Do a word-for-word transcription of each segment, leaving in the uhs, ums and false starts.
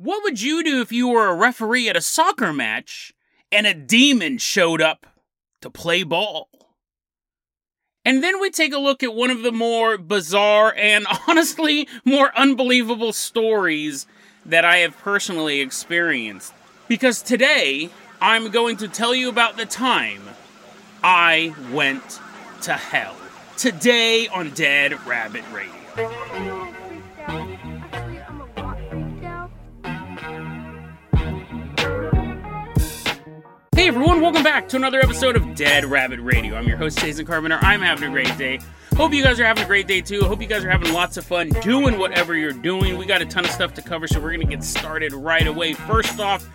What would you do if you were a referee at a soccer match and a demon showed up to play ball? And then we take a look at one of the more bizarre and honestly more unbelievable stories that I have personally experienced. Because today, I'm going to tell you about the time I went to hell. Today on Dead Rabbit Radio. Hey everyone, welcome back to another episode of Dead Rabbit Radio. I'm your host, Jason Carpenter. I'm having a great day. Hope you guys are having a great day too. Hope you guys are having lots of fun doing whatever you're doing. We got a ton of stuff to cover, so we're going to get started right away. First off,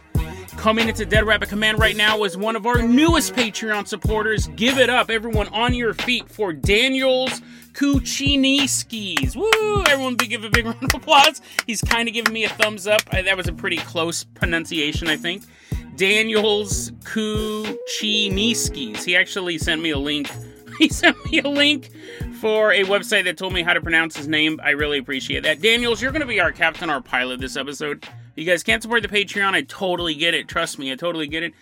coming into Dead Rabbit Command right now is one of our newest Patreon supporters. Give it up, everyone on your feet, for Daniel Kuchinski. Woo! Everyone give a big round of applause. He's kind of giving me a thumbs up. That was a pretty close pronunciation, I think. Daniel's Kuchinskis. He actually sent me a link. He sent me a link for a website that told me how to pronounce his name. I really appreciate that. Daniels, you're going to be our captain, our pilot this episode. You guys can't support the Patreon. I totally get it. Trust me, I totally get it.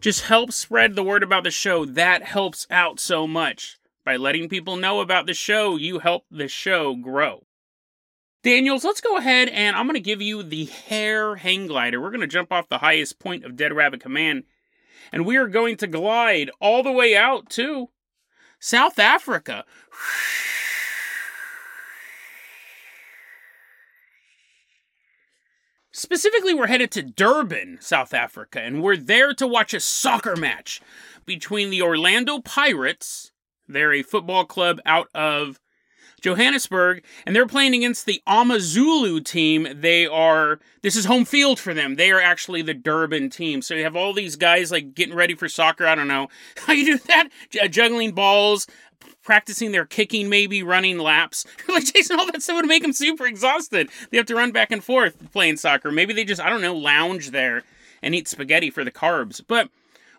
Just help spread the word about the show. That helps out so much. By letting people know about the show, you help the show grow. Daniels, let's go ahead and I'm going to give you the hair hang glider. We're going to jump off the highest point of Dead Rabbit Command, and we are going to glide all the way out to South Africa. Specifically, we're headed to Durban, South Africa, and we're there to watch a soccer match between the Orlando Pirates, they're a football club out of Johannesburg, and they're playing against the Amazulu team. They are, this is home field for them. They are actually the Durban team. So you have all these guys, like, getting ready for soccer. I don't know how you do that. J- juggling balls, practicing their kicking, maybe, running laps. Like, Jason, all that stuff would make them super exhausted. They have to run back and forth playing soccer. Maybe they just, I don't know, lounge there and eat spaghetti for the carbs. But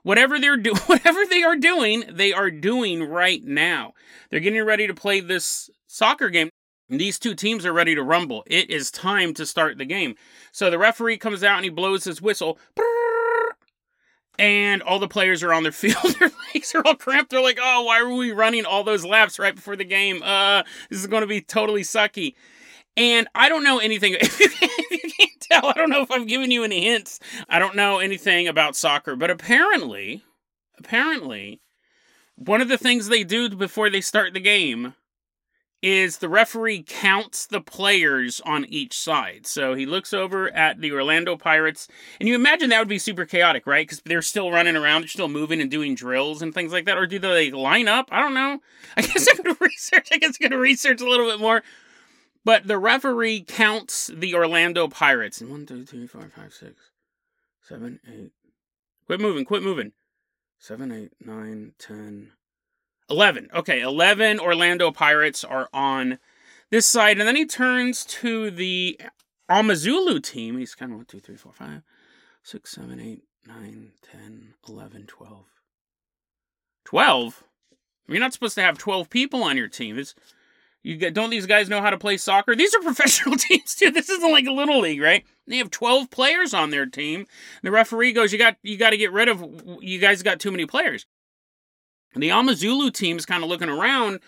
Whatever they're do- whatever they are doing, they are doing right now. They're getting ready to play this soccer game. And these two teams are ready to rumble. It is time to start the game. So the referee comes out and he blows his whistle. And all the players are on their field. Their legs are all cramped. They're like, oh, why were we running all those laps right before the game? Uh, this is going to be totally sucky. And I don't know anything. If you can't tell, I don't know if I'm giving you any hints. I don't know anything about soccer. But apparently, apparently, one of the things they do before they start the game is the referee counts the players on each side. So he looks over at the Orlando Pirates. And you imagine that would be super chaotic, right? Because they're still running around. They're still moving and doing drills and things like that. Or do they line up? I don't know. I guess I'm going to research. I guess I'm going to research a little bit more. But the referee counts the Orlando Pirates. And one, two, three, four, five, six, seven, eight. Quit moving, quit moving. Seven, eight, nine, ten, eleven. Okay, eleven Orlando Pirates are on this side. And then he turns to the Amazulu team. He's kind of one, two, three, four, five, six, seven, eight, nine, ten, eleven, twelve. Twelve? You're not supposed to have twelve people on your team. It's... You get, don't these guys know how to play soccer? These are professional teams, too. This isn't like a little league, right? They have twelve players on their team. The referee goes, you got you got to get rid of, you guys got too many players. And the Amazulu team is kind of looking around,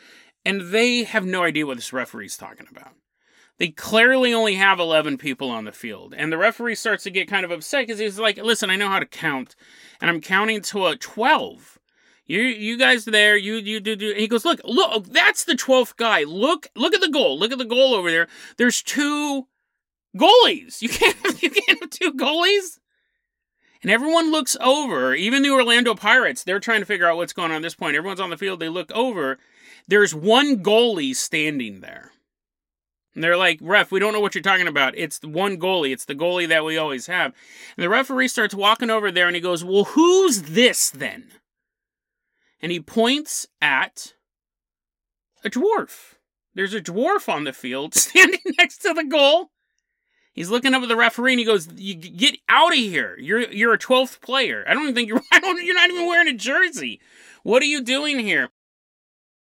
and they have no idea what this referee's talking about. They clearly only have eleven people on the field. And the referee starts to get kind of upset because he's like, listen, I know how to count, and I'm counting to a twelve. You you guys there, you you do do. And he goes, look, look, that's the twelfth guy. Look, look at the goal. Look at the goal over there. There's two goalies. You can't, you can't have two goalies? And everyone looks over. Even the Orlando Pirates, they're trying to figure out what's going on at this point. Everyone's on the field. They look over. There's one goalie standing there. And they're like, ref, we don't know what you're talking about. It's the one goalie. It's the goalie that we always have. And the referee starts walking over there, and he goes, well, who's this then? And he points at a dwarf. There's a dwarf on the field standing next to the goal. He's looking up at the referee and he goes, you get out of here. You're you're a twelfth player. I don't even think you're I don't, you're not even wearing a jersey. What are you doing here?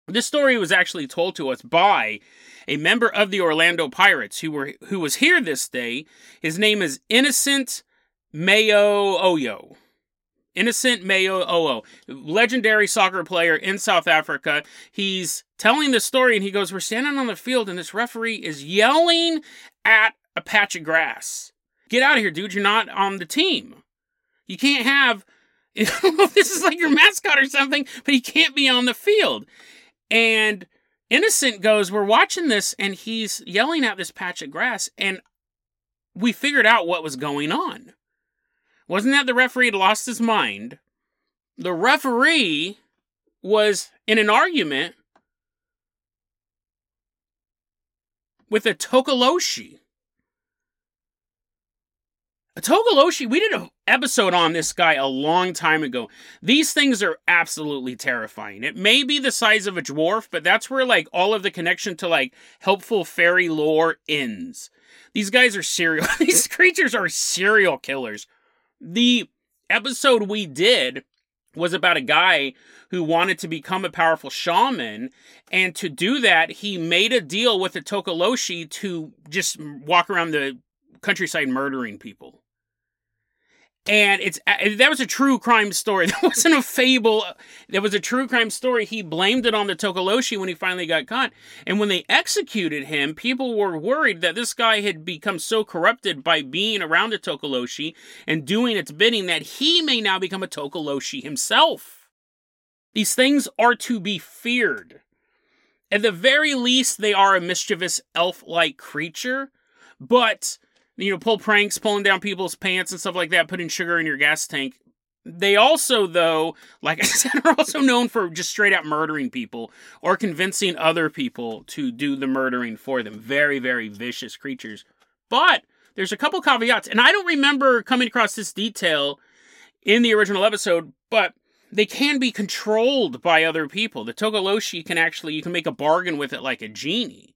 This story was actually told to us by a member of the Orlando Pirates who were who was here this day. His name is Innocent Mayo Oyo. Innocent Mayo Oyo, legendary soccer player in South Africa. He's telling the story, and he goes, we're standing on the field, and this referee is yelling at a patch of grass. Get out of here, dude. You're not on the team. You can't have... I don't know if this is like your mascot or something, but he can't be on the field. And Innocent goes, we're watching this, and he's yelling at this patch of grass, and we figured out what was going on. Wasn't that the referee had lost his mind? The referee was in an argument with a Tokoloshe. A Tokoloshe, we did an episode on this guy a long time ago. These things are absolutely terrifying. It may be the size of a dwarf, but that's where like all of the connection to like helpful fairy lore ends. These guys are serial. These creatures are serial killers. The episode we did was about a guy who wanted to become a powerful shaman, and to do that, he made a deal with a Tokoloshe to just walk around the countryside murdering people. And it's that was a true crime story. That wasn't a fable. That was a true crime story. He blamed it on the Tokoloshe when he finally got caught. And when they executed him, people were worried that this guy had become so corrupted by being around the Tokoloshe and doing its bidding that he may now become a Tokoloshe himself. These things are to be feared. At the very least, they are a mischievous elf-like creature, but... you know, pull pranks, pulling down people's pants and stuff like that, putting sugar in your gas tank. They also, though, like I said, are also known for just straight out murdering people or convincing other people to do the murdering for them. Very, very vicious creatures. But there's a couple caveats, and I don't remember coming across this detail in the original episode, but they can be controlled by other people. The Tokoloshe can actually, you can make a bargain with it like a genie.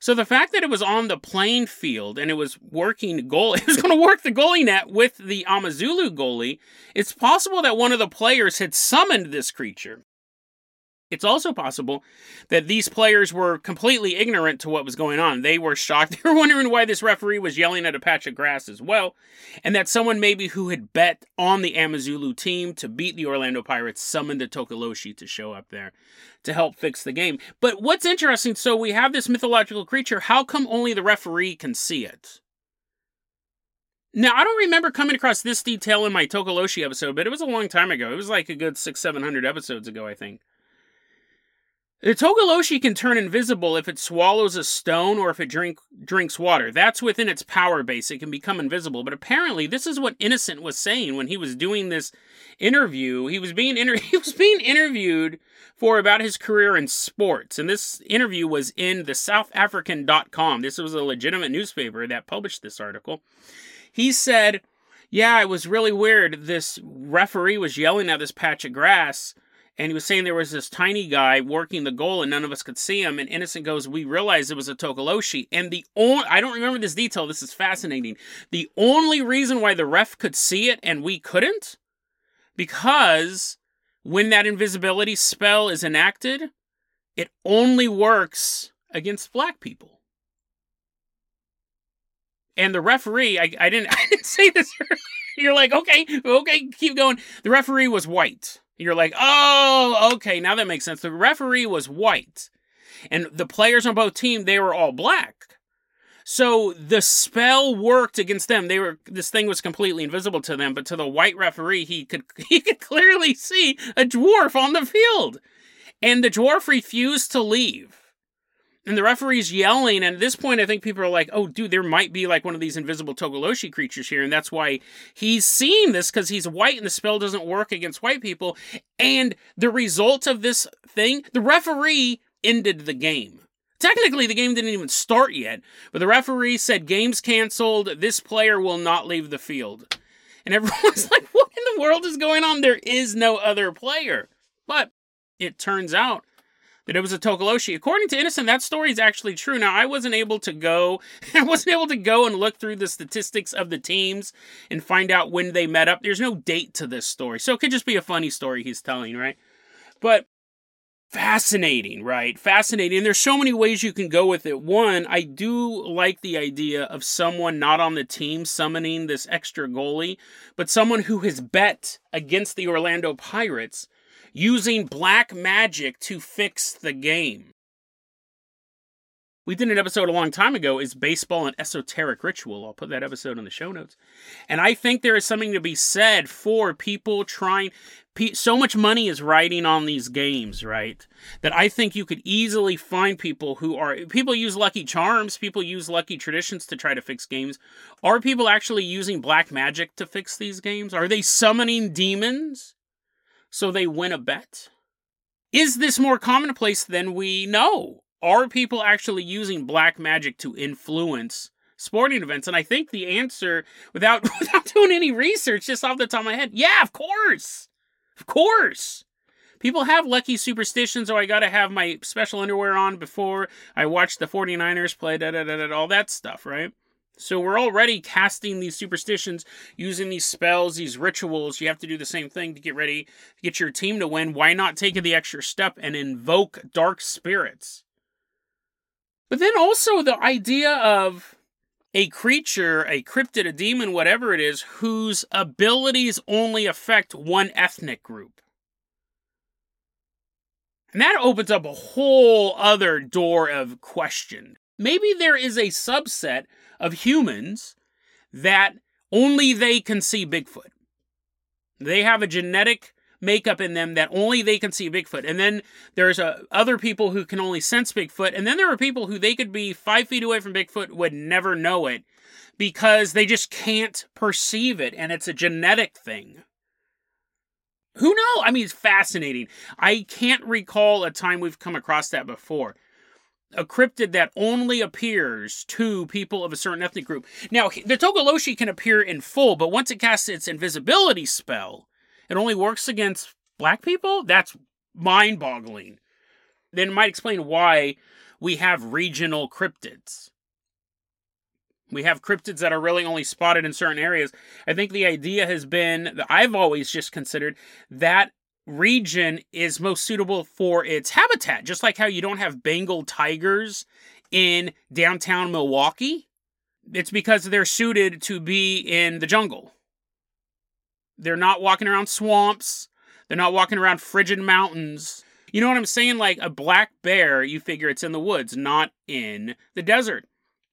So the fact that it was on the playing field and it was working goal, it was going to work the goalie net with the Amazulu goalie, it's possible that one of the players had summoned this creature. It's also possible that these players were completely ignorant to what was going on. They were shocked. They were wondering why this referee was yelling at a patch of grass as well, and that someone maybe who had bet on the Amazulu team to beat the Orlando Pirates summoned the Tokoloshe to show up there to help fix the game. But what's interesting, so we have this mythological creature. How come only the referee can see it? Now, I don't remember coming across this detail in my Tokoloshe episode, but it was a long time ago. It was like a good six, seven hundred episodes ago, I think. The Tokoloshe can turn invisible if it swallows a stone or if it drink, drinks water. That's within its power base. It can become invisible. But apparently, this is what Innocent was saying when he was doing this interview. He was being inter- he was being interviewed for about his career in sports. And this interview was in the South African dot com. This was a legitimate newspaper that published this article. He said, yeah, it was really weird. This referee was yelling at this patch of grass. And he was saying there was this tiny guy working the goal and none of us could see him. And Innocent goes, we realized it was a Tokoloshe. And the only, I don't remember this detail. This is fascinating. The only reason why the ref could see it and we couldn't, because when that invisibility spell is enacted, it only works against black people. And the referee, I, I didn't, I didn't say this earlier. You're like, okay, okay, keep going. The referee was white. You're like, oh, okay, now that makes sense. The referee was white, and the players on both teams, they were all black. So the spell worked against them. They were this thing was completely invisible to them, but to the white referee, he could he could clearly see a dwarf on the field, and the dwarf refused to leave. And the referee's yelling, and at this point, I think people are like, oh, dude, there might be like one of these invisible Tokoloshe creatures here, and that's why he's seeing this, because he's white, and the spell doesn't work against white people. And the result of this thing, the referee ended the game. Technically, the game didn't even start yet, but the referee said, game's canceled, this player will not leave the field. And everyone's like, what in the world is going on? There is no other player. But it turns out that it was a Tokoloshe. According to Innocent, that story is actually true. Now, I wasn't able to go, I wasn't able to go and look through the statistics of the teams and find out when they met up. There's no date to this story, so it could just be a funny story he's telling, right? But fascinating, right? Fascinating. And there's so many ways you can go with it. One, I do like the idea of someone not on the team summoning this extra goalie, but someone who has bet against the Orlando Pirates using black magic to fix the game. We did an episode a long time ago, is baseball an esoteric ritual? I'll put that episode in the show notes. And I think there is something to be said for people trying... So much money is riding on these games, right? That I think you could easily find people who are... People use lucky charms, people use lucky traditions to try to fix games. Are people actually using black magic to fix these games? Are they summoning demons so they win a bet? Is this more commonplace than we know? Are people actually using black magic to influence sporting events? And I think the answer, without without doing any research, just off the top of my head, yeah, of course. Of course. People have lucky superstitions. Oh, I got to have my special underwear on before I watch the 49ers play, da da da da, all that stuff, right? So we're already casting these superstitions, using these spells, these rituals. You have to do the same thing to get ready, get your team to win. Why not take the extra step and invoke dark spirits? But then also the idea of a creature, a cryptid, a demon, whatever it is, whose abilities only affect one ethnic group. And that opens up a whole other door of question. Maybe there is a subset of humans that only they can see Bigfoot. They have a genetic makeup in them that only they can see Bigfoot. And then there's uh, other people who can only sense Bigfoot. And then there are people who they could be five feet away from Bigfoot, would never know it because they just can't perceive it. And it's a genetic thing. Who knows? I mean, it's fascinating. I can't recall a time we've come across that before. A cryptid that only appears to people of a certain ethnic group. Now, the Tokoloshe can appear in full, but once it casts its invisibility spell, it only works against black people? That's mind-boggling. Then it might explain why we have regional cryptids. We have cryptids that are really only spotted in certain areas. I think the idea has been, that I've always just considered, that region is most suitable for its habitat. Just like how you don't have Bengal tigers in downtown Milwaukee. It's because they're suited to be in the jungle. They're not walking around swamps. They're not walking around frigid mountains. You know what I'm saying? Like a black bear, you figure it's in the woods, not in the desert.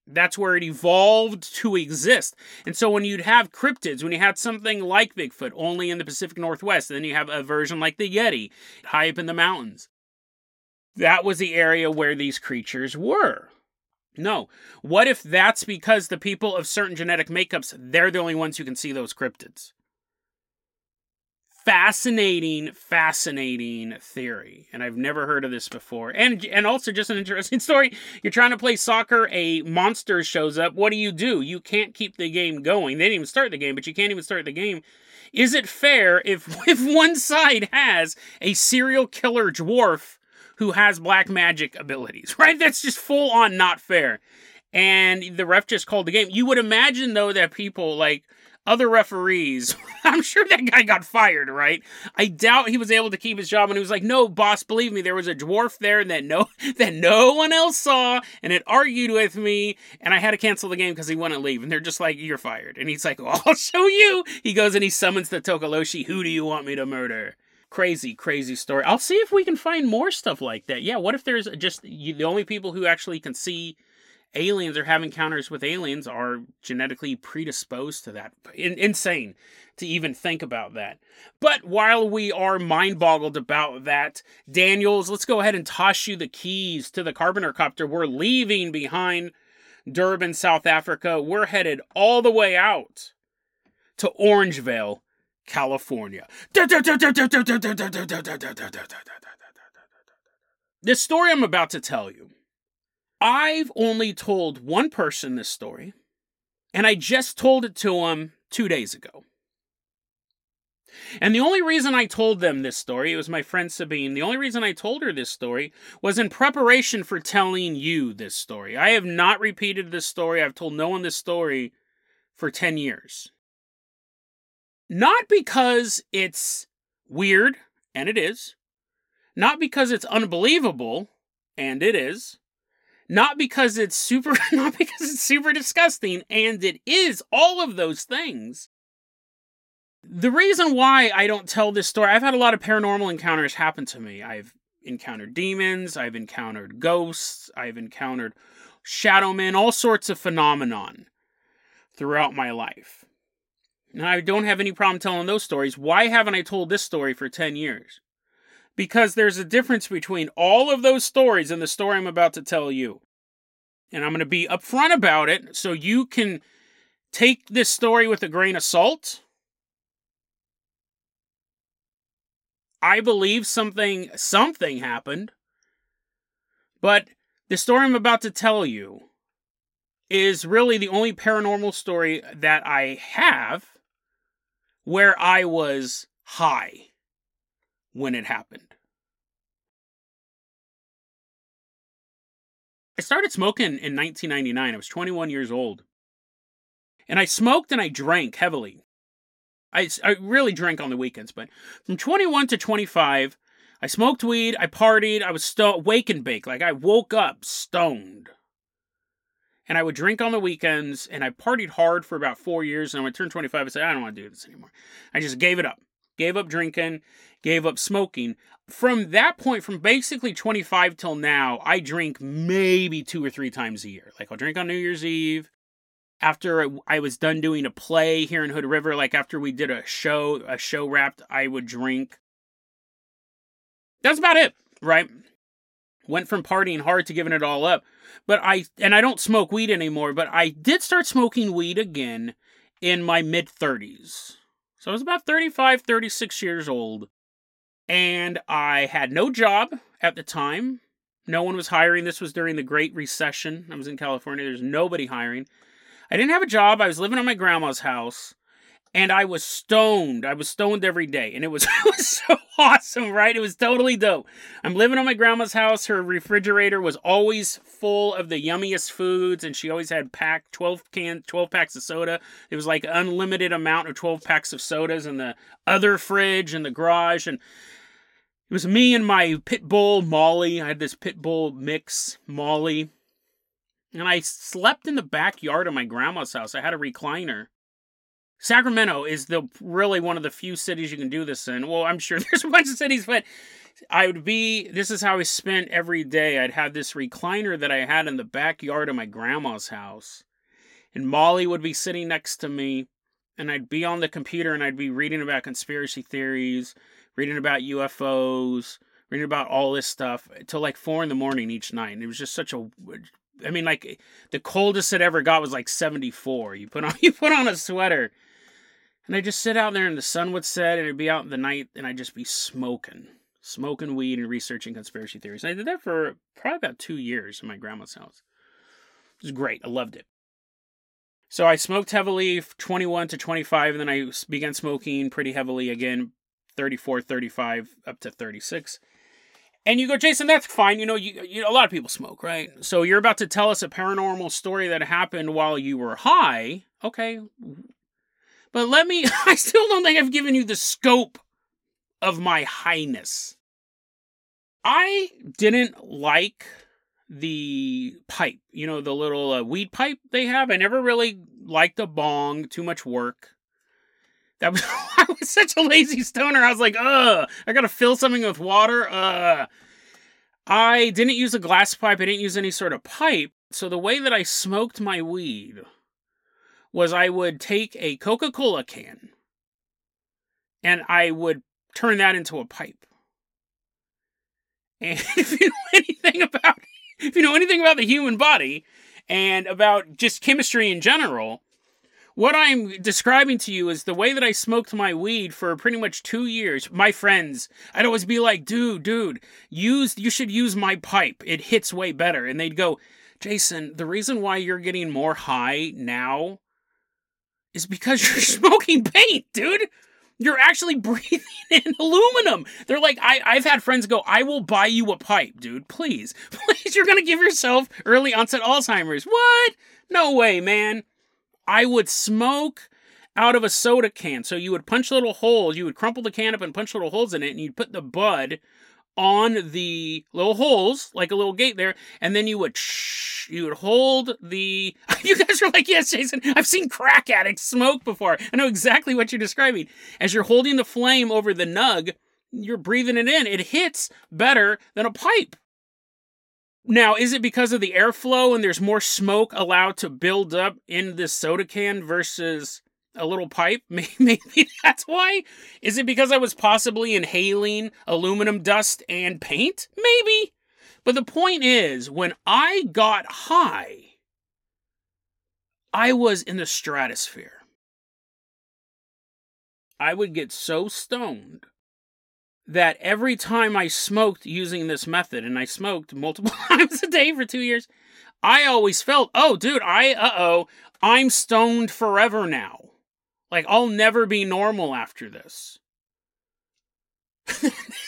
That's where it evolved to exist. And so when you'd have cryptids, when you had something like Bigfoot, only in the Pacific Northwest, then you have a version like the Yeti, high up in the mountains. That was the area where these creatures were. No. What if that's because the people of certain genetic makeups, they're the only ones who can see those cryptids? Fascinating, fascinating theory. And I've never heard of this before. And and also just an interesting story. You're trying to play soccer, a monster shows up. What do you do? You can't keep the game going. They didn't even start the game, but you can't even start the game. Is it fair if, if one side has a serial killer dwarf who has black magic abilities, right? That's just full on not fair. And the ref just called the game. You would imagine, though, that people like... other referees, I'm sure that guy got fired, right? I doubt he was able to keep his job, and he was like, no, boss, believe me, there was a dwarf there that no that no one else saw, and it argued with me, and I had to cancel the game because he wouldn't leave. And they're just like, you're fired. And he's like, well, I'll show you. He goes and he summons the Tokoloshe. Who do you want me to murder? Crazy, crazy story. I'll see if we can find more stuff like that. Yeah, what if there's just the only people who actually can see aliens or have encounters with aliens are genetically predisposed to that. In- insane to even think about that. But while we are mind-boggled about that, Daniels, let's go ahead and toss you the keys to the Carpenter Copter. We're leaving behind Durban, South Africa. We're headed all the way out to Orangevale, California. This story I'm about to tell you, I've only told one person this story, and I just told it to him two days ago. And the only reason I told them this story, it was my friend Sabine, the only reason I told her this story was in preparation for telling you this story. I have not repeated this story. I've told no one this story for ten years. Not because it's weird, and it is, Not because it's unbelievable, and it is. Not because it's super, not because it's super disgusting, and it is all of those things. The reason why I don't tell this story, I've had a lot of paranormal encounters happen to me. I've encountered demons, I've encountered ghosts, I've encountered shadow men, all sorts of phenomenon throughout my life. And I don't have any problem telling those stories. Why haven't I told this story for ten years? Because there's a difference between all of those stories and the story I'm about to tell you. And I'm going to be upfront about it so you can take this story with a grain of salt. I believe something something happened. But the story I'm about to tell you is really the only paranormal story that I have where I was high when it happened. I started smoking in nineteen ninety-nine. I was twenty-one years old. And I smoked and I drank heavily. I, I really drank on the weekends, but from twenty-one to twenty-five, I smoked weed, I partied, I was sto- wake and bake. Like, I woke up stoned. And I would drink on the weekends, and I partied hard for about four years, and when I turned twenty-five, I said, I don't want to do this anymore. I just gave it up. Gave up drinking, gave up smoking. From that point, from basically twenty-five till now, I drink maybe two or three times a year. Like, I'll drink on New Year's Eve. After I was done doing a play here in Hood River, like after we did a show, a show wrapped, I would drink. That's about it, right? Went from partying hard to giving it all up. But I, and I don't smoke weed anymore, but I did start smoking weed again in my mid-thirties. So I was about thirty-five, thirty-six years old, and I had no job at the time. No one was hiring. This was during the Great Recession. I was in California. There's nobody hiring. I didn't have a job. I was living on my grandma's house, and I was stoned. I was stoned every day, and it was, it was so awesome, right? It was totally dope. I'm living on my grandma's house. Her refrigerator was always full of the yummiest foods, and she always had packed twelve cans, twelve packs of soda. It was like unlimited amount of twelve packs of sodas in the other fridge in the garage. And it was me and my pit bull, Molly. I had this pit bull mix, Molly. And I slept in the backyard of my grandma's house. I had a recliner. Sacramento is the really one of the few cities you can do this in. Well, I'm sure there's a bunch of cities, but I would be, this is how I spent every day. I'd have this recliner that I had in the backyard of my grandma's house. And Molly would be sitting next to me, and I'd be on the computer, and I'd be reading about conspiracy theories, reading about U F Os, reading about all this stuff, till like four in the morning each night. And it was just such a... I mean, like, the coldest it ever got was like seventy-four. You put on you put on a sweater. And I just sit out there and the sun would set and it'd be out in the night and I'd just be smoking. Smoking weed and researching conspiracy theories. And I did that for probably about two years in my grandma's house. It was great. I loved it. So I smoked heavily twenty-one to twenty-five, and then I began smoking pretty heavily again, thirty-four, thirty-five, up to thirty-six. And you go, Jason, that's fine. You know, you, you, a lot of people smoke, right? So you're about to tell us a paranormal story that happened while you were high. Okay. But let me, I still don't think I've given you the scope of my highness. I didn't like the pipe, you know, the little uh, weed pipe they have. I never really liked a bong, too much work. That was, I was such a lazy stoner. I was like, ugh, I gotta fill something with water. Uh, I didn't use a glass pipe. I didn't use any sort of pipe. So the way that I smoked my weed was I would take a Coca-Cola can and I would turn that into a pipe. And if you know anything about, if you know anything about the human body and about just chemistry in general, what I'm describing to you is the way that I smoked my weed for pretty much two years. My friends, I'd always be like, dude, dude, use you should use my pipe. It hits way better. And they'd go, Jason, the reason why you're getting more high now is because you're smoking paint, dude. You're actually breathing in aluminum. They're like, I, I've had friends go, I will buy you a pipe, dude. Please, please, you're going to give yourself early onset Alzheimer's. What? No way, man. I would smoke out of a soda can. So you would punch little holes. You would crumple the can up and punch little holes in it. And you'd put the bud on the little holes, like a little gate there, and then you would shh, you would hold the... You guys are like, yes, Jason, I've seen crack addicts smoke before. I know exactly what you're describing. As you're holding the flame over the nug, you're breathing it in. It hits better than a pipe. Now, is it because of the airflow and there's more smoke allowed to build up in this soda can versus a little pipe? Maybe that's why? Is it because I was possibly inhaling aluminum dust and paint? Maybe. But the point is, when I got high, I was in the stratosphere. I would get so stoned that every time I smoked using this method, and I smoked multiple times a day for two years, I always felt, oh, dude, I, uh-oh, I'm stoned forever now. Like, I'll never be normal after this.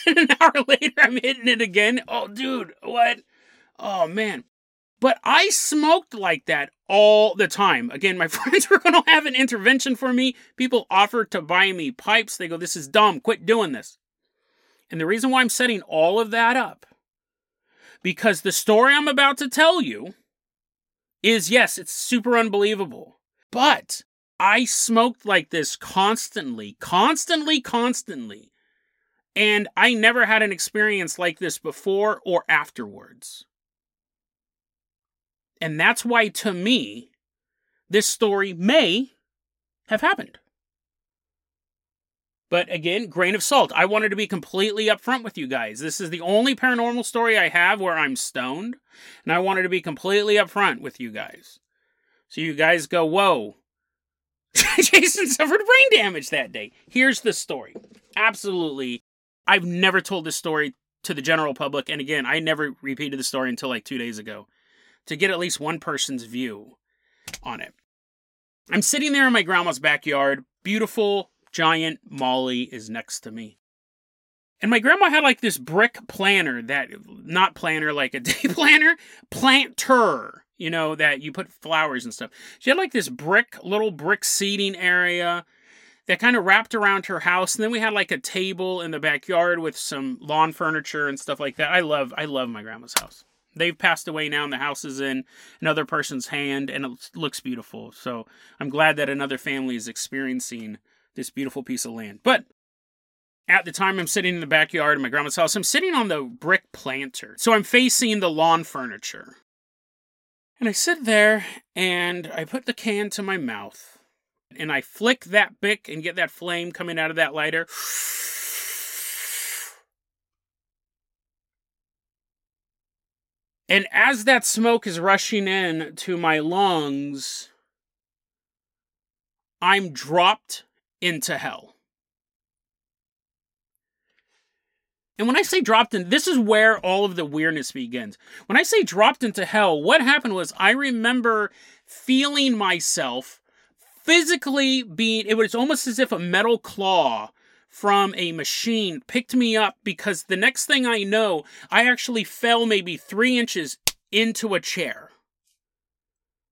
An hour later, I'm hitting it again. Oh, dude, what? Oh, man. But I smoked like that all the time. Again, my friends were going to have an intervention for me. People offered to buy me pipes. They go, this is dumb. Quit doing this. And the reason why I'm setting all of that up, because the story I'm about to tell you is, yes, it's super unbelievable, but I smoked like this constantly, constantly, constantly, and I never had an experience like this before or afterwards. And that's why, to me, this story may have happened. But again, grain of salt. I wanted to be completely upfront with you guys. This is the only paranormal story I have where I'm stoned, and I wanted to be completely upfront with you guys. So you guys go, whoa, Jason suffered brain damage that day. Here's the story. Absolutely. I've never told this story to the general public, and again, I never repeated the story until like two days ago to get at least one person's view on it. I'm sitting there in my grandma's backyard, beautiful, giant Molly is next to me. And my grandma had like this brick planter that, not planter, like a day planter, planter, you know, that you put flowers and stuff. She had like this brick, little brick seating area that kind of wrapped around her house. And then we had like a table in the backyard with some lawn furniture and stuff like that. I love, I love my grandma's house. They've passed away now and the house is in another person's hand and it looks beautiful. So I'm glad that another family is experiencing this beautiful piece of land. But at the time I'm sitting in the backyard of my grandma's house, I'm sitting on the brick planter. So I'm facing the lawn furniture. And I sit there and I put the can to my mouth and I flick that bick and get that flame coming out of that lighter. And as that smoke is rushing in to my lungs, I'm dropped into hell. And when I say dropped in, this is where all of the weirdness begins. When I say dropped into hell, what happened was I remember feeling myself physically being, it was almost as if a metal claw from a machine picked me up, because the next thing I know, I actually fell maybe three inches into a chair.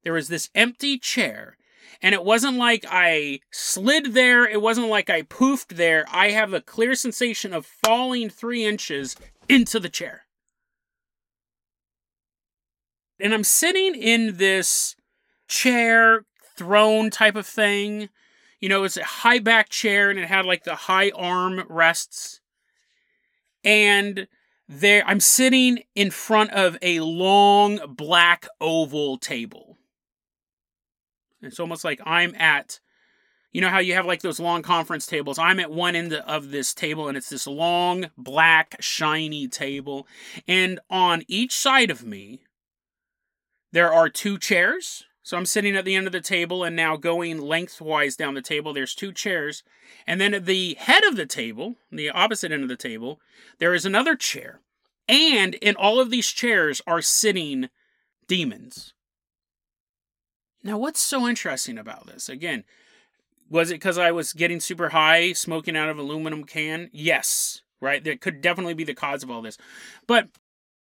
There was this empty chair. And it wasn't like I slid there. It wasn't like I poofed there. I have a clear sensation of falling three inches into the chair. And I'm sitting in this chair, throne type of thing. You know, it's a high back chair and it had like the high arm rests. And there, I'm sitting in front of a long black oval table. It's almost like I'm at, you know how you have like those long conference tables. I'm at one end of this table, and it's this long, black, shiny table. And on each side of me, there are two chairs. So I'm sitting at the end of the table, and now going lengthwise down the table, there's two chairs. And then at the head of the table, the opposite end of the table, there is another chair. And in all of these chairs are sitting demons. Now, what's so interesting about this? Again, was it because I was getting super high, smoking out of an aluminum can? Yes, right? That could definitely be the cause of all this. But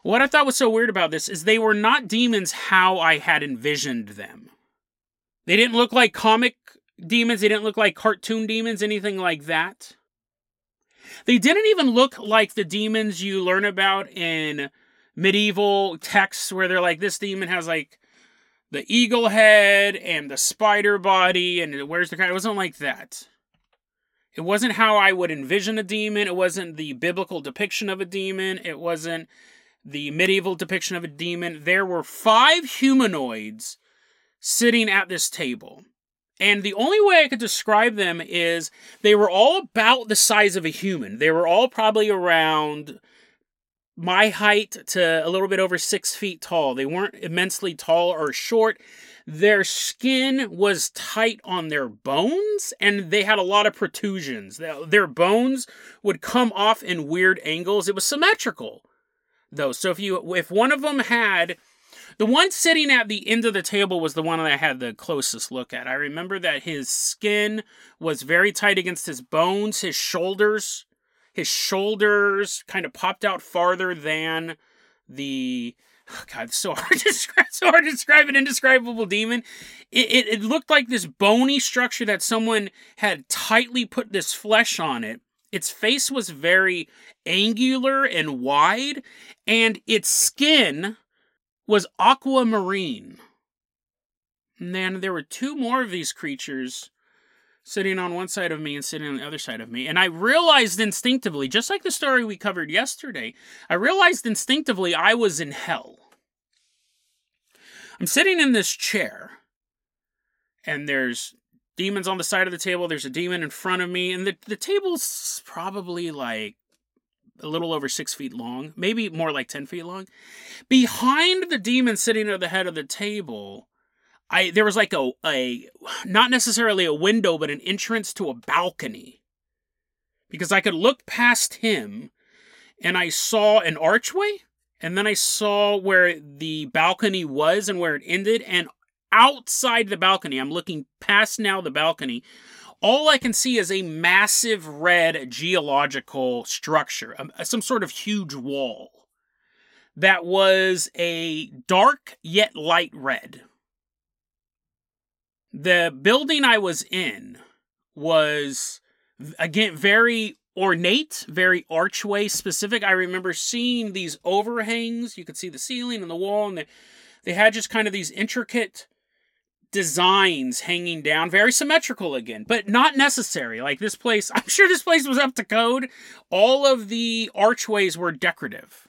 what I thought was so weird about this is they were not demons how I had envisioned them. They didn't look like comic demons. They didn't look like cartoon demons, anything like that. They didn't even look like the demons you learn about in medieval texts where they're like, this demon has like the eagle head and the spider body and it wears the crown. It wasn't like that. It wasn't how I would envision a demon. It wasn't the biblical depiction of a demon. It wasn't the medieval depiction of a demon. There were five humanoids sitting at this table. And the only way I could describe them is they were all about the size of a human. They were all probably around my height to a little bit over six feet tall. They weren't immensely tall or short. Their skin was tight on their bones, and they had a lot of protrusions. Their bones would come off in weird angles. It was symmetrical, though. So if you if one of them had... The one sitting at the end of the table was the one that I had the closest look at. I remember that his skin was very tight against his bones, his shoulders. His shoulders kind of popped out farther than the... Oh God, it's so hard to describe, so hard to describe an indescribable demon. It, it, it looked like this bony structure that someone had tightly put this flesh on it. Its face was very angular and wide, and its skin... was aquamarine. And then there were two more of these creatures sitting on one side of me and sitting on the other side of me. And I realized instinctively, just like the story we covered yesterday, I realized instinctively I was in hell. I'm sitting in this chair, and there's demons on the side of the table. There's a demon in front of me, and the, the table's probably like a little over six feet long, maybe more like ten feet long. Behind the demon sitting at the head of the table, I there was like a, a, not necessarily a window, but an entrance to a balcony. Because I could look past him, and I saw an archway, and then I saw where the balcony was and where it ended, and outside the balcony, I'm looking past now the balcony, all I can see is a massive red geological structure, some sort of huge wall that was a dark yet light red. The building I was in was, again, very ornate, very archway specific. I remember seeing these overhangs. You could see the ceiling and the wall, and they, they had just kind of these intricate designs hanging down, very symmetrical again, but not necessary. Like this place, I'm sure this place was up to code. All of the archways were decorative.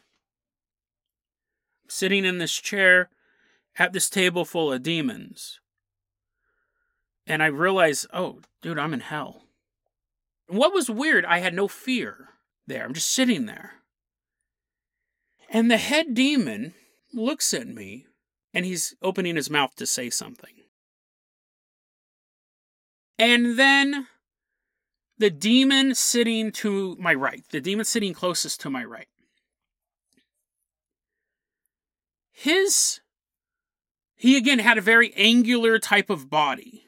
I'm sitting in this chair at this table full of demons. And I realized, oh, dude, I'm in hell. What was weird, I had no fear there. I'm just sitting there. And the head demon looks at me, and he's opening his mouth to say something. And then the demon sitting to my right, the demon sitting closest to my right, his, he again had a very angular type of body,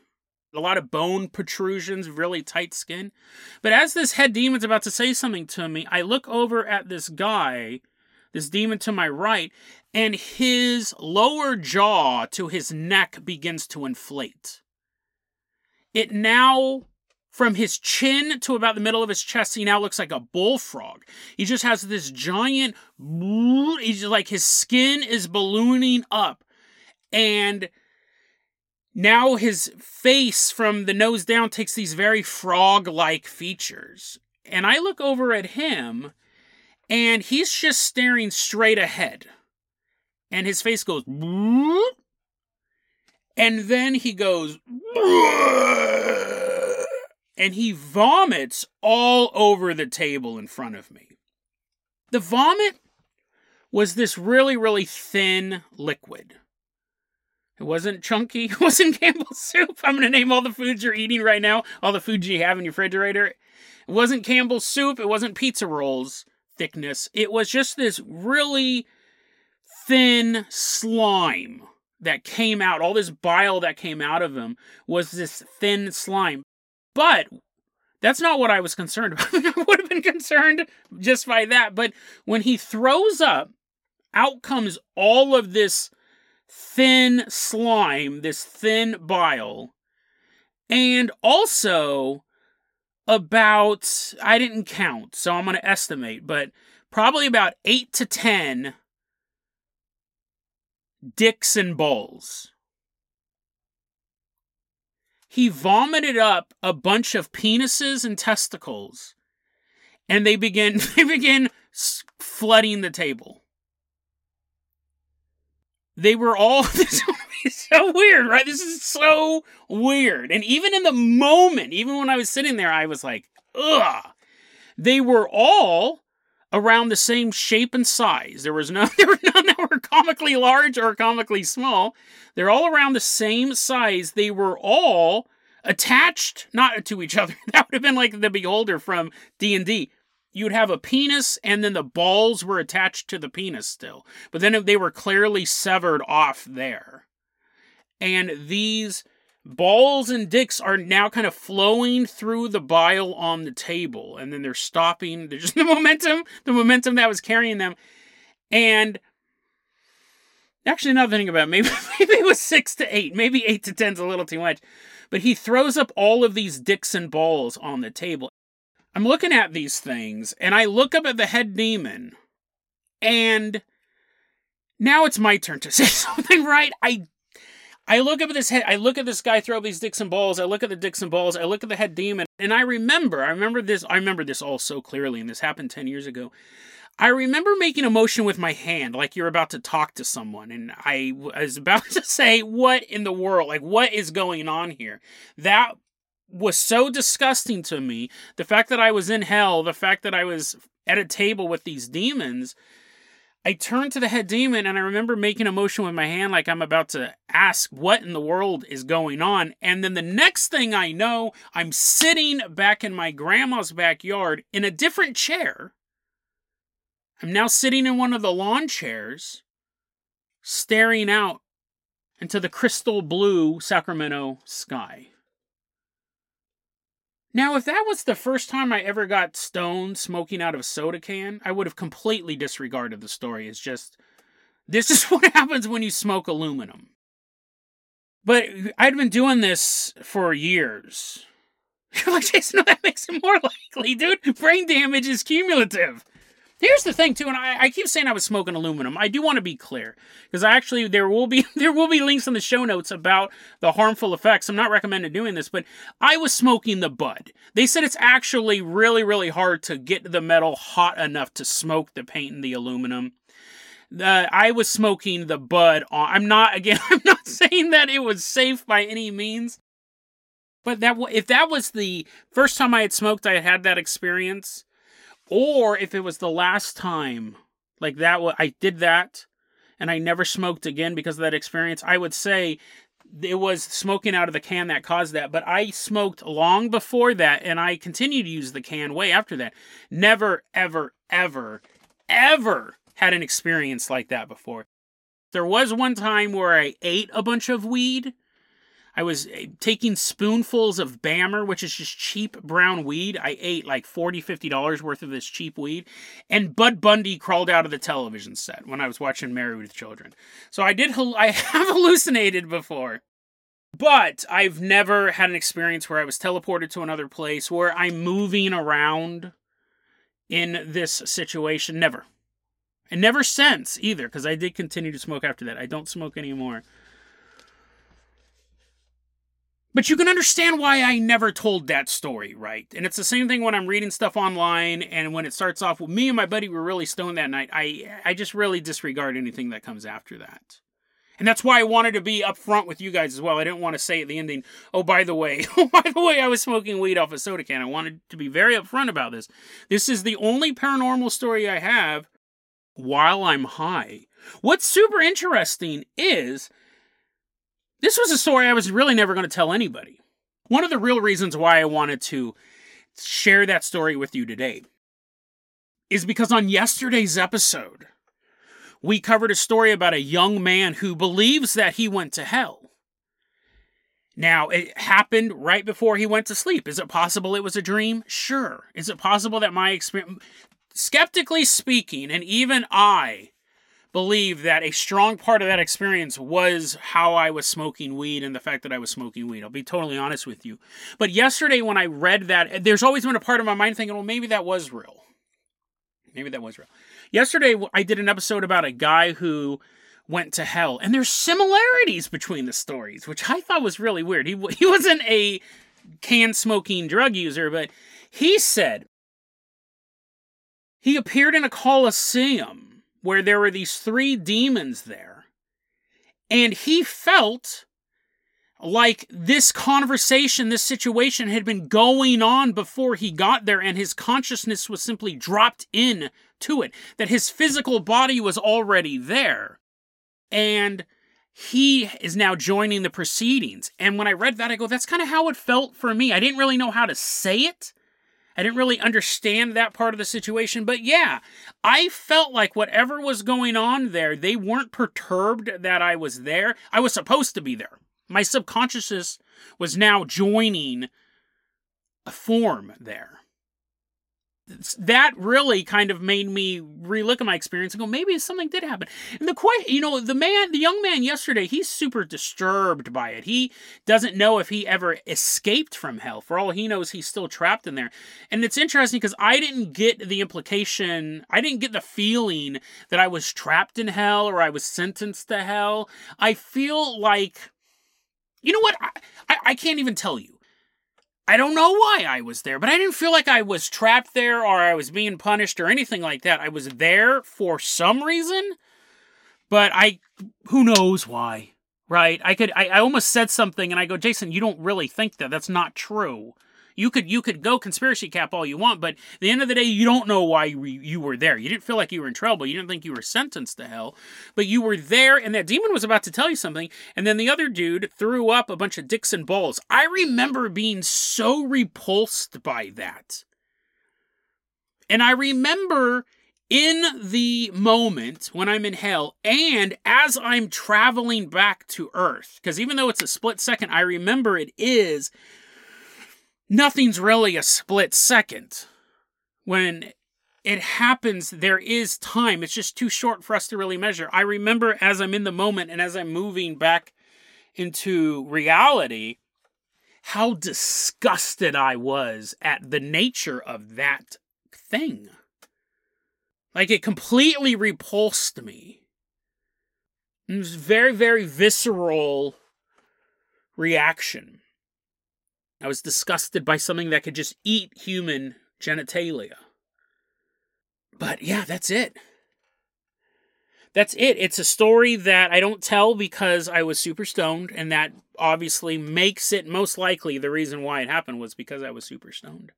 a lot of bone protrusions, really tight skin. But as this head demon's about to say something to me, I look over at this guy, this demon to my right, and his lower jaw to his neck begins to inflate. It now, from his chin to about the middle of his chest, he now looks like a bullfrog. He just has this giant, he's like his skin is ballooning up. And now his face from the nose down takes these very frog-like features. And I look over at him, and he's just staring straight ahead. And his face goes... And then he goes, and he vomits all over the table in front of me. The vomit was this really, really thin liquid. It wasn't chunky. It wasn't Campbell's soup. I'm going to name all the foods you're eating right now, all the foods you have in your refrigerator. It wasn't Campbell's soup. It wasn't pizza rolls thickness. It was just this really thin slime that came out, all this bile that came out of him was this thin slime. But that's not what I was concerned about. I would have been concerned just by that. But when he throws up, out comes all of this thin slime, this thin bile, and also about, I didn't count, so I'm going to estimate, but probably about eight to ten dicks and balls. He vomited up a bunch of penises and testicles, and they begin they begin flooding the table. They were all this is so weird, right? This is so weird. And even in the moment, even when I was sitting there, I was like, ugh. They were all around the same shape and size. There was no, there were none that were comically large or comically small. They're all around the same size. They were all attached, not to each other. That would have been like the Beholder from D and D. You'd have a penis, and then the balls were attached to the penis still. But then they were clearly severed off there. And these balls and dicks are now kind of flowing through the bile on the table. And then they're stopping. There's just the momentum, the momentum that was carrying them. And actually, now that I think about it, maybe, maybe it was six to eight. Maybe eight to ten is a little too much. But he throws up all of these dicks and balls on the table. I'm looking at these things, and I look up at the head demon. And now it's my turn to say something, right? I I look up at this head, I look at this guy throw up these dicks and balls, I look at the dicks and balls, I look at the head demon, and I remember, I remember this, I remember this all so clearly, and this happened ten years ago. I remember making a motion with my hand, like you're about to talk to someone, and I was about to say, what in the world, like, what is going on here? That was so disgusting to me, the fact that I was in hell, the fact that I was at a table with these demons. I turned to the head demon, and I remember making a motion with my hand like I'm about to ask what in the world is going on. And then the next thing I know, I'm sitting back in my grandma's backyard in a different chair. I'm now sitting in one of the lawn chairs, staring out into the crystal blue Sacramento sky. Now, if that was the first time I ever got stoned smoking out of a soda can, I would have completely disregarded the story. It's just, this is what happens when you smoke aluminum. But I'd been doing this for years. You're like, Jason, no, that makes it more likely, dude. Brain damage is cumulative. Here's the thing, too, and I, I keep saying I was smoking aluminum. I do want to be clear, because I actually, there will be there will be links in the show notes about the harmful effects. I'm not recommending doing this, but I was smoking the bud. They said it's actually really, really hard to get the metal hot enough to smoke the paint and the aluminum. Uh, I was smoking the bud on. I'm not, again, I'm not saying that it was safe by any means, but that if that was the first time I had smoked, I had had that experience. Or if it was the last time, like that, I did that, and I never smoked again because of that experience, I would say it was smoking out of the can that caused that. But I smoked long before that, and I continued to use the can way after that. Never, ever, ever, ever had an experience like that before. There was one time where I ate a bunch of weed. I was taking spoonfuls of Bammer, which is just cheap brown weed. I ate like forty dollars, fifty dollars worth of this cheap weed. And Bud Bundy crawled out of the television set when I was watching Married with Children. So I did, I have hallucinated before. But I've never had an experience where I was teleported to another place, where I'm moving around in this situation. Never. And never since either, because I did continue to smoke after that. I don't smoke anymore. But you can understand why I never told that story, right? And it's the same thing when I'm reading stuff online, and when it starts off with, well, me and my buddy were really stoned that night, I I just really disregard anything that comes after that. And that's why I wanted to be upfront with you guys as well. I didn't want to say at the ending, oh, by the way, oh, by the way, I was smoking weed off a soda can. I wanted to be very upfront about this. This is the only paranormal story I have while I'm high. What's super interesting is, this was a story I was really never going to tell anybody. One of the real reasons why I wanted to share that story with you today is because on yesterday's episode, we covered a story about a young man who believes that he went to hell. Now, it happened right before he went to sleep. Is it possible it was a dream? Sure. Is it possible that my experience, skeptically speaking, and even I believe that a strong part of that experience was how I was smoking weed and the fact that I was smoking weed. I'll be totally honest with you. But yesterday when I read that, there's always been a part of my mind thinking, well, maybe that was real. Maybe that was real. Yesterday, I did an episode about a guy who went to hell. And there's similarities between the stories, which I thought was really weird. He, he wasn't a can-smoking drug user, but he said he appeared in a Colosseum where there were these three demons there. And he felt like this conversation, this situation had been going on before he got there, and his consciousness was simply dropped in to it. That his physical body was already there. And he is now joining the proceedings. And when I read that, I go, that's kind of how it felt for me. I didn't really know how to say it. I didn't really understand that part of the situation. But yeah, I felt like whatever was going on there, they weren't perturbed that I was there. I was supposed to be there. My subconsciousness was now joining a form there. That really kind of made me relook at my experience and go, maybe something did happen. And the quite, you know, the man, the young man yesterday, he's super disturbed by it. He doesn't know if he ever escaped from hell. For all he knows, he's still trapped in there. And it's interesting because I didn't get the implication, I didn't get the feeling that I was trapped in hell or I was sentenced to hell. I feel like, you know what? I, I, I can't even tell you. I don't know why I was there, but I didn't feel like I was trapped there or I was being punished or anything like that. I was there for some reason, but I, who knows why, right? I could, I, I almost said something and I go, Jason, you don't really think that. That's not true. You could, you could go conspiracy cap all you want, but at the end of the day, you don't know why you were there. You didn't feel like you were in trouble. You didn't think you were sentenced to hell, but you were there and that demon was about to tell you something. And then the other dude threw up a bunch of dicks and balls. I remember being so repulsed by that. And I remember in the moment when I'm in hell and as I'm traveling back to earth, because even though it's a split second, I remember it is... Nothing's really a split second. When it happens, there is time. It's just too short for us to really measure. I remember as I'm in the moment and as I'm moving back into reality, how disgusted I was at the nature of that thing. Like, it completely repulsed me. It was a very, very visceral reaction. I was disgusted by something that could just eat human genitalia. But yeah, that's it. That's it. It's a story that I don't tell because I was super stoned, and that obviously makes it most likely the reason why it happened was because I was super stoned.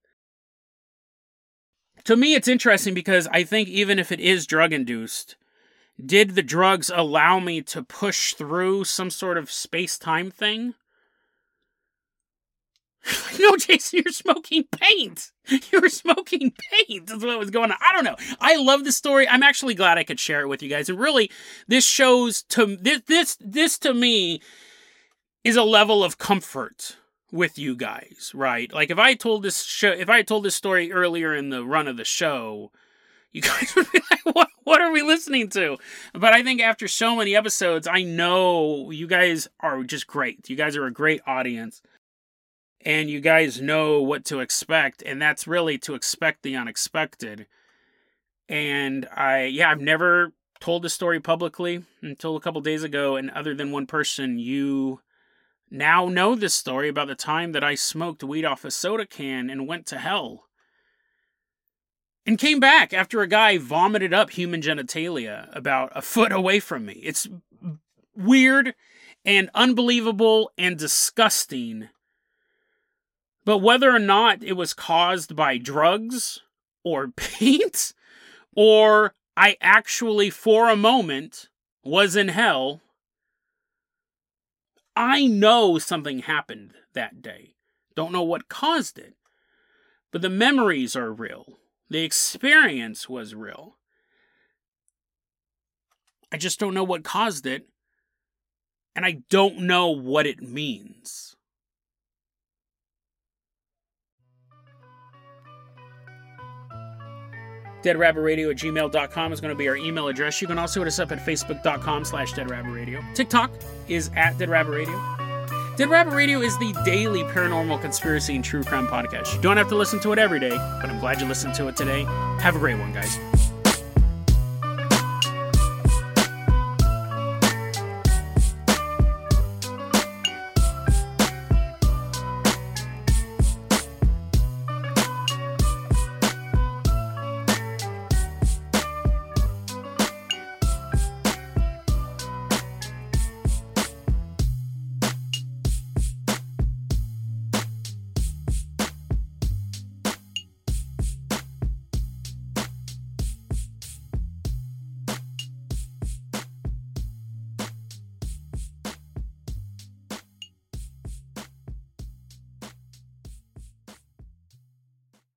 To me, it's interesting because I think even if it is drug-induced, did the drugs allow me to push through some sort of space-time thing? No, Jason, you're smoking paint. You're smoking paint. That's what was going on. I don't know. I love this story. I'm actually glad I could share it with you guys. And really, this shows to this this this to me is a level of comfort with you guys, right? Like if I told this show, if I told this story earlier in the run of the show, you guys would be like, "What? What are we listening to?" But I think after so many episodes, I know you guys are just great. You guys are a great audience. And you guys know what to expect, and that's really to expect the unexpected. And I, yeah, I've never told this story publicly until a couple days ago, and other than one person, you now know this story about the time that I smoked weed off a soda can and went to hell. And came back after a guy vomited up human genitalia about a foot away from me. It's weird and unbelievable and disgusting. But whether or not it was caused by drugs or paint, or I actually, for a moment, was in hell, I know something happened that day. Don't know what caused it. But the memories are real. The experience was real. I just don't know what caused it, and I don't know what it means. dead rabbit radio at gmail dot com is going to be our email address. You can also hit us up at facebook dot com slash dead rabbit radio. TikTok is at Dead Rabbit Radio. Dead Rabbit Radio is the daily paranormal conspiracy and true crime podcast. You don't have to listen to it every day, but I'm glad you listened to it today. Have a great one, guys.